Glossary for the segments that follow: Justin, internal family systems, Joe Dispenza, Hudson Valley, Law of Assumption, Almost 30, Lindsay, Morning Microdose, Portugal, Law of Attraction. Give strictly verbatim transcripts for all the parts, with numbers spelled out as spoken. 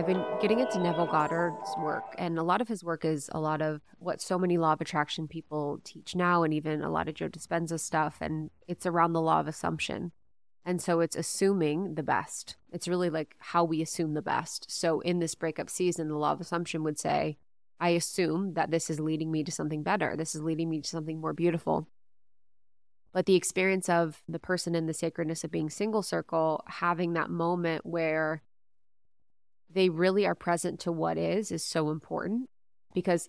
I've been getting into Neville Goddard's work, and a lot of his work is a lot of what so many Law of Attraction people teach now, and even a lot of Joe Dispenza stuff, and it's around the Law of Assumption. And so it's assuming the best. It's really like how we assume the best. So in this breakup season, the Law of Assumption would say, I assume that this is leading me to something better. This is leading me to something more beautiful. But the experience of the person in the sacredness of being single circle, having that moment where they really are present to what is, is so important, because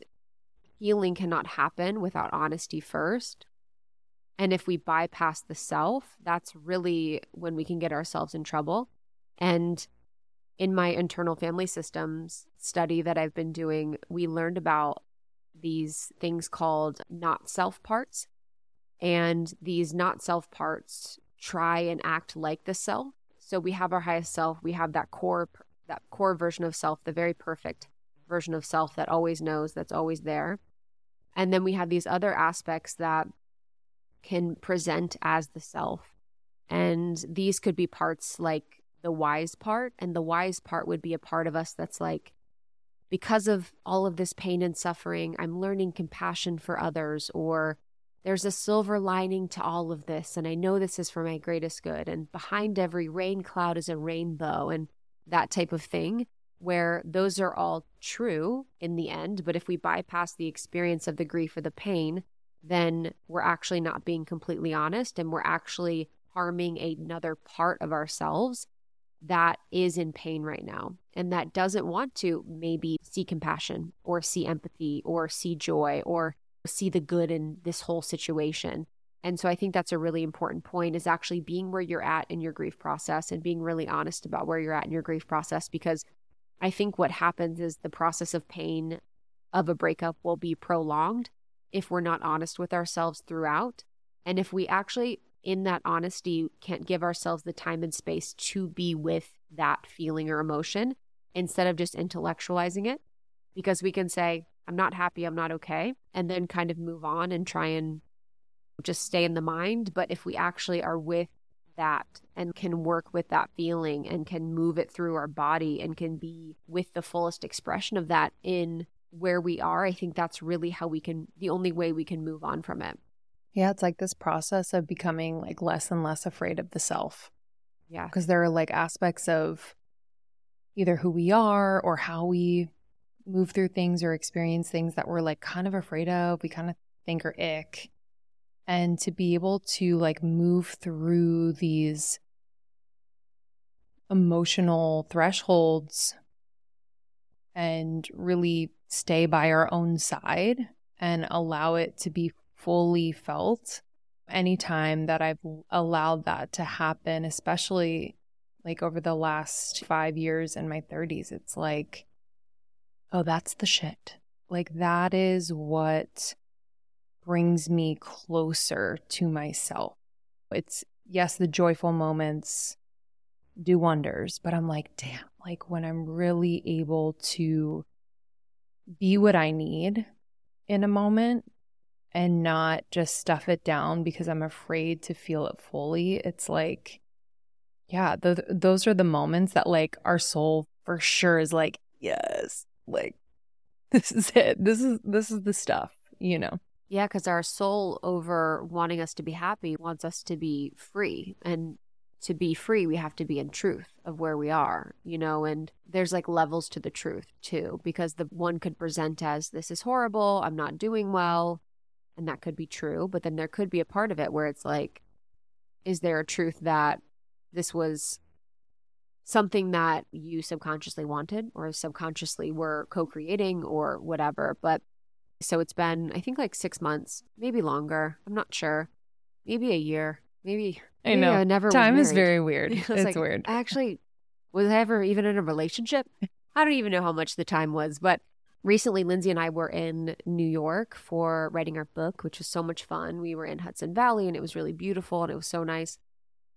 healing cannot happen without honesty first. And if we bypass the self, that's really when we can get ourselves in trouble. And in my internal family systems study that I've been doing, we learned about these things called not self parts. And these not self parts try and act like the self. So we have our highest self. We have that core, that core version of self, the very perfect version of self that always knows, that's always there. And then we have these other aspects that can present as the self. And these could be parts like the wise part. And the wise part would be a part of us that's like, because of all of this pain and suffering, I'm learning compassion for others, or there's a silver lining to all of this, and I know this is for my greatest good. And behind every rain cloud is a rainbow, and that type of thing, where those are all true in the end. But if we bypass the experience of the grief or the pain, then we're actually not being completely honest, and we're actually harming another part of ourselves that is in pain right now and that doesn't want to maybe see compassion or see empathy or see joy or see the good in this whole situation. And so I think that's a really important point, is actually being where you're at in your grief process and being really honest about where you're at in your grief process, because I think what happens is the process of pain of a breakup will be prolonged if we're not honest with ourselves throughout. And if we actually, in that honesty, can't give ourselves the time and space to be with that feeling or emotion instead of just intellectualizing it, because we can say, I'm not happy, I'm not okay, and then kind of move on and try and just stay in the mind. But if we actually are with that and can work with that feeling and can move it through our body and can be with the fullest expression of that in where we are, I think that's really how we can, the only way we can move on from it. Yeah, it's like this process of becoming like less and less afraid of the self. Yeah. Because there are like aspects of either who we are or how we move through things or experience things that we're like kind of afraid of, we kind of think are ick. And to be able to like move through these emotional thresholds and really stay by our own side and allow it to be fully felt. Anytime that I've allowed that to happen, especially like over the last five years in my thirties, it's like, oh, that's the shit. Like that is what brings me closer to myself. It's, yes, the joyful moments do wonders, but I'm like, damn, like when I'm really able to be what I need in a moment and not just stuff it down because I'm afraid to feel it fully. It's like, yeah, th- those are the moments that like our soul for sure is like, yes, like this is it. This is, this is the stuff, you know? Yeah. 'Cause our soul, over wanting us to be happy, wants us to be free, and to be free, we have to be in truth of where we are, you know, and there's like levels to the truth too, because the one could present as this is horrible, I'm not doing well, and that could be true. But then there could be a part of it where it's like, is there a truth that this was something that you subconsciously wanted or subconsciously were co-creating or whatever? But so it's been, I think like six months, maybe longer. I'm not sure. Maybe a year. Maybe I know. Maybe I never Time is very weird. It's like, weird. I actually was I ever even in a relationship? I don't even know how much the time was. But recently, Lindsay and I were in New York for writing our book, which was so much fun. We were in Hudson Valley, and it was really beautiful, and it was so nice.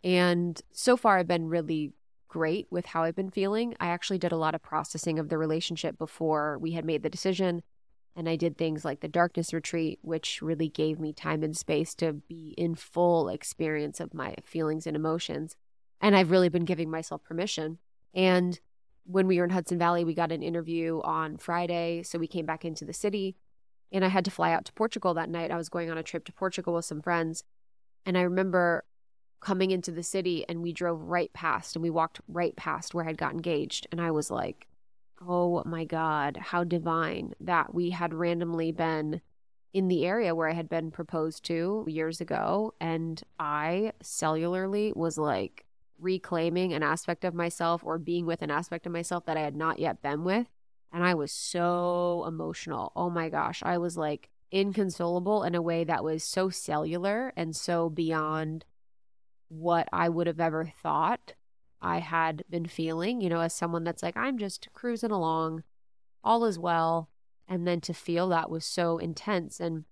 And so far, I've been really great with how I've been feeling. I actually did a lot of processing of the relationship before we had made the decision. And I did things like the darkness retreat, which really gave me time and space to be in full experience of my feelings and emotions. And I've really been giving myself permission. And when we were in Hudson Valley, we got an interview on Friday. So we came back into the city and I had to fly out to Portugal that night. I was going on a trip to Portugal with some friends. And I remember coming into the city and we drove right past and we walked right past where I had got engaged. And I was like, oh my God, how divine that we had randomly been in the area where I had been proposed to years ago. And I cellularly was like reclaiming an aspect of myself or being with an aspect of myself that I had not yet been with. And I was so emotional. Oh my gosh. I was like inconsolable in a way that was so cellular and so beyond what I would have ever thought I had been feeling, you know, as someone that's like, I'm just cruising along, all is well. And then to feel that was so intense. And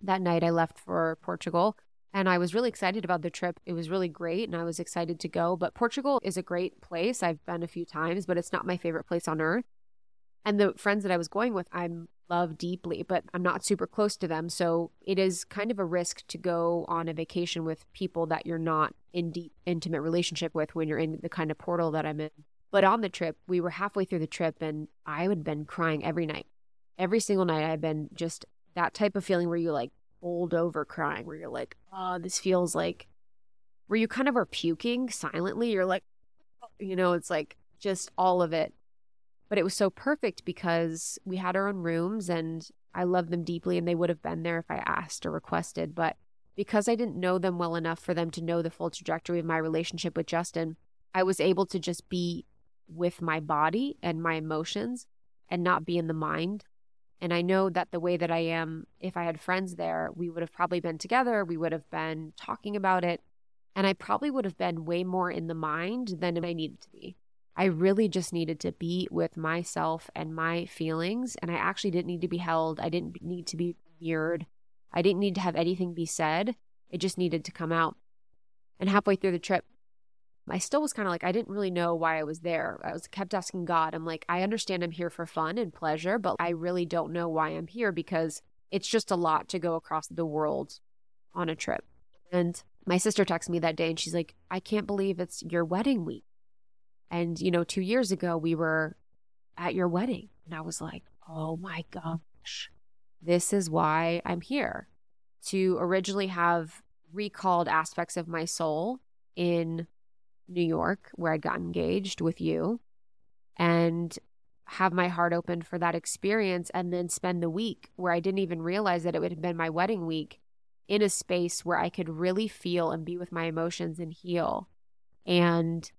that night I left for Portugal and I was really excited about the trip. It was really great and I was excited to go. But Portugal is a great place. I've been a few times, but it's not my favorite place on earth. And the friends that I was going with, I love deeply, but I'm not super close to them. So it is kind of a risk to go on a vacation with people that you're not in deep, intimate relationship with when you're in the kind of portal that I'm in. But on the trip, we were halfway through the trip and I had been crying every night. Every single night I've been just that type of feeling where you like fold over crying, where you're like, oh, this feels like, where you kind of are puking silently. You're like, oh, you know, it's like just all of it. But it was so perfect because we had our own rooms and I love them deeply and they would have been there if I asked or requested. But because I didn't know them well enough for them to know the full trajectory of my relationship with Justin, I was able to just be with my body and my emotions and not be in the mind. And I know that the way that I am, if I had friends there, we would have probably been together. We would have been talking about it. And I probably would have been way more in the mind than I needed to be. I really just needed to be with myself and my feelings. And I actually didn't need to be held. I didn't need to be mirrored. I didn't need to have anything be said. It just needed to come out. And halfway through the trip, I still was kind of like, I didn't really know why I was there. I was kept asking God. I'm like, I understand I'm here for fun and pleasure, but I really don't know why I'm here because it's just a lot to go across the world on a trip. And my sister texted me that day and she's like, I can't believe it's your wedding week. And, you know, two years ago, we were at your wedding. And I was like, oh my gosh, this is why I'm here. To originally have recalled aspects of my soul in New York, where I got engaged with you, and have my heart open for that experience, and then spend the week where I didn't even realize that it would have been my wedding week in a space where I could really feel and be with my emotions and heal and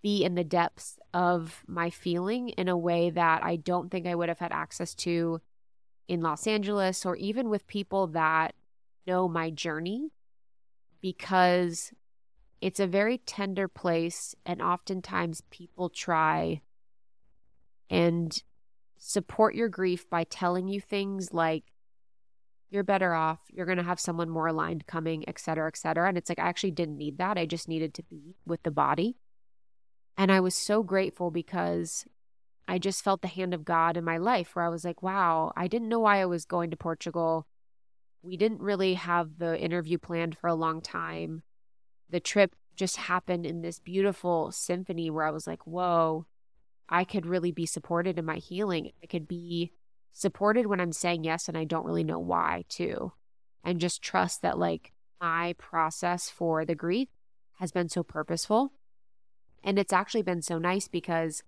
be in the depths of my feeling in a way that I don't think I would have had access to in Los Angeles or even with people that know my journey, because it's a very tender place and oftentimes people try and support your grief by telling you things like, you're better off, you're going to have someone more aligned coming, et cetera, et cetera. And it's like, I actually didn't need that. I just needed to be with the body. And I was so grateful because I just felt the hand of God in my life where I was like, wow, I didn't know why I was going to Portugal. We didn't really have the interview planned for a long time. The trip just happened in this beautiful symphony where I was like, whoa, I could really be supported in my healing. I could be supported when I'm saying yes and I don't really know why too. And just trust that like my process for the grief has been so purposeful. And it's actually been so nice because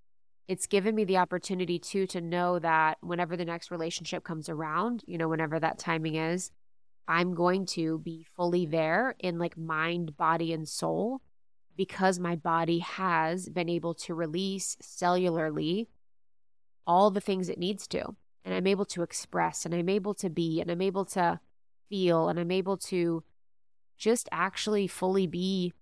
it's given me the opportunity too to know that whenever the next relationship comes around, you know, whenever that timing is, I'm going to be fully there in like mind, body, and soul because my body has been able to release cellularly all the things it needs to. And I'm able to express and I'm able to be and I'm able to feel and I'm able to just actually fully be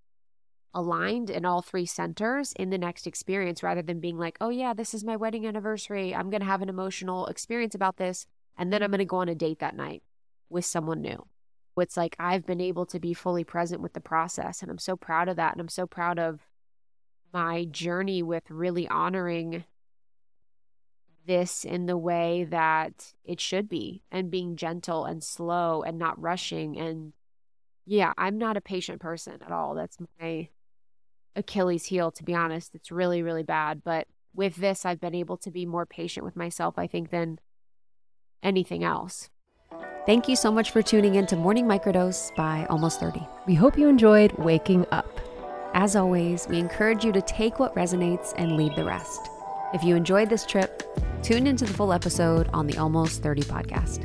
aligned in all three centers in the next experience rather than being like, oh yeah, this is my wedding anniversary. I'm going to have an emotional experience about this. And then I'm going to go on a date that night with someone new. It's like, I've been able to be fully present with the process. And I'm so proud of that. And I'm so proud of my journey with really honoring this in the way that it should be and being gentle and slow and not rushing. And yeah, I'm not a patient person at all. That's my Achilles heel, to be honest. It's really, really bad. But with this, I've been able to be more patient with myself, I think, than anything else. Thank you so much for tuning in to Morning Microdose by Almost thirty. We hope you enjoyed waking up. As always, we encourage you to take what resonates and leave the rest. If you enjoyed this trip, tune into the full episode on the Almost thirty podcast.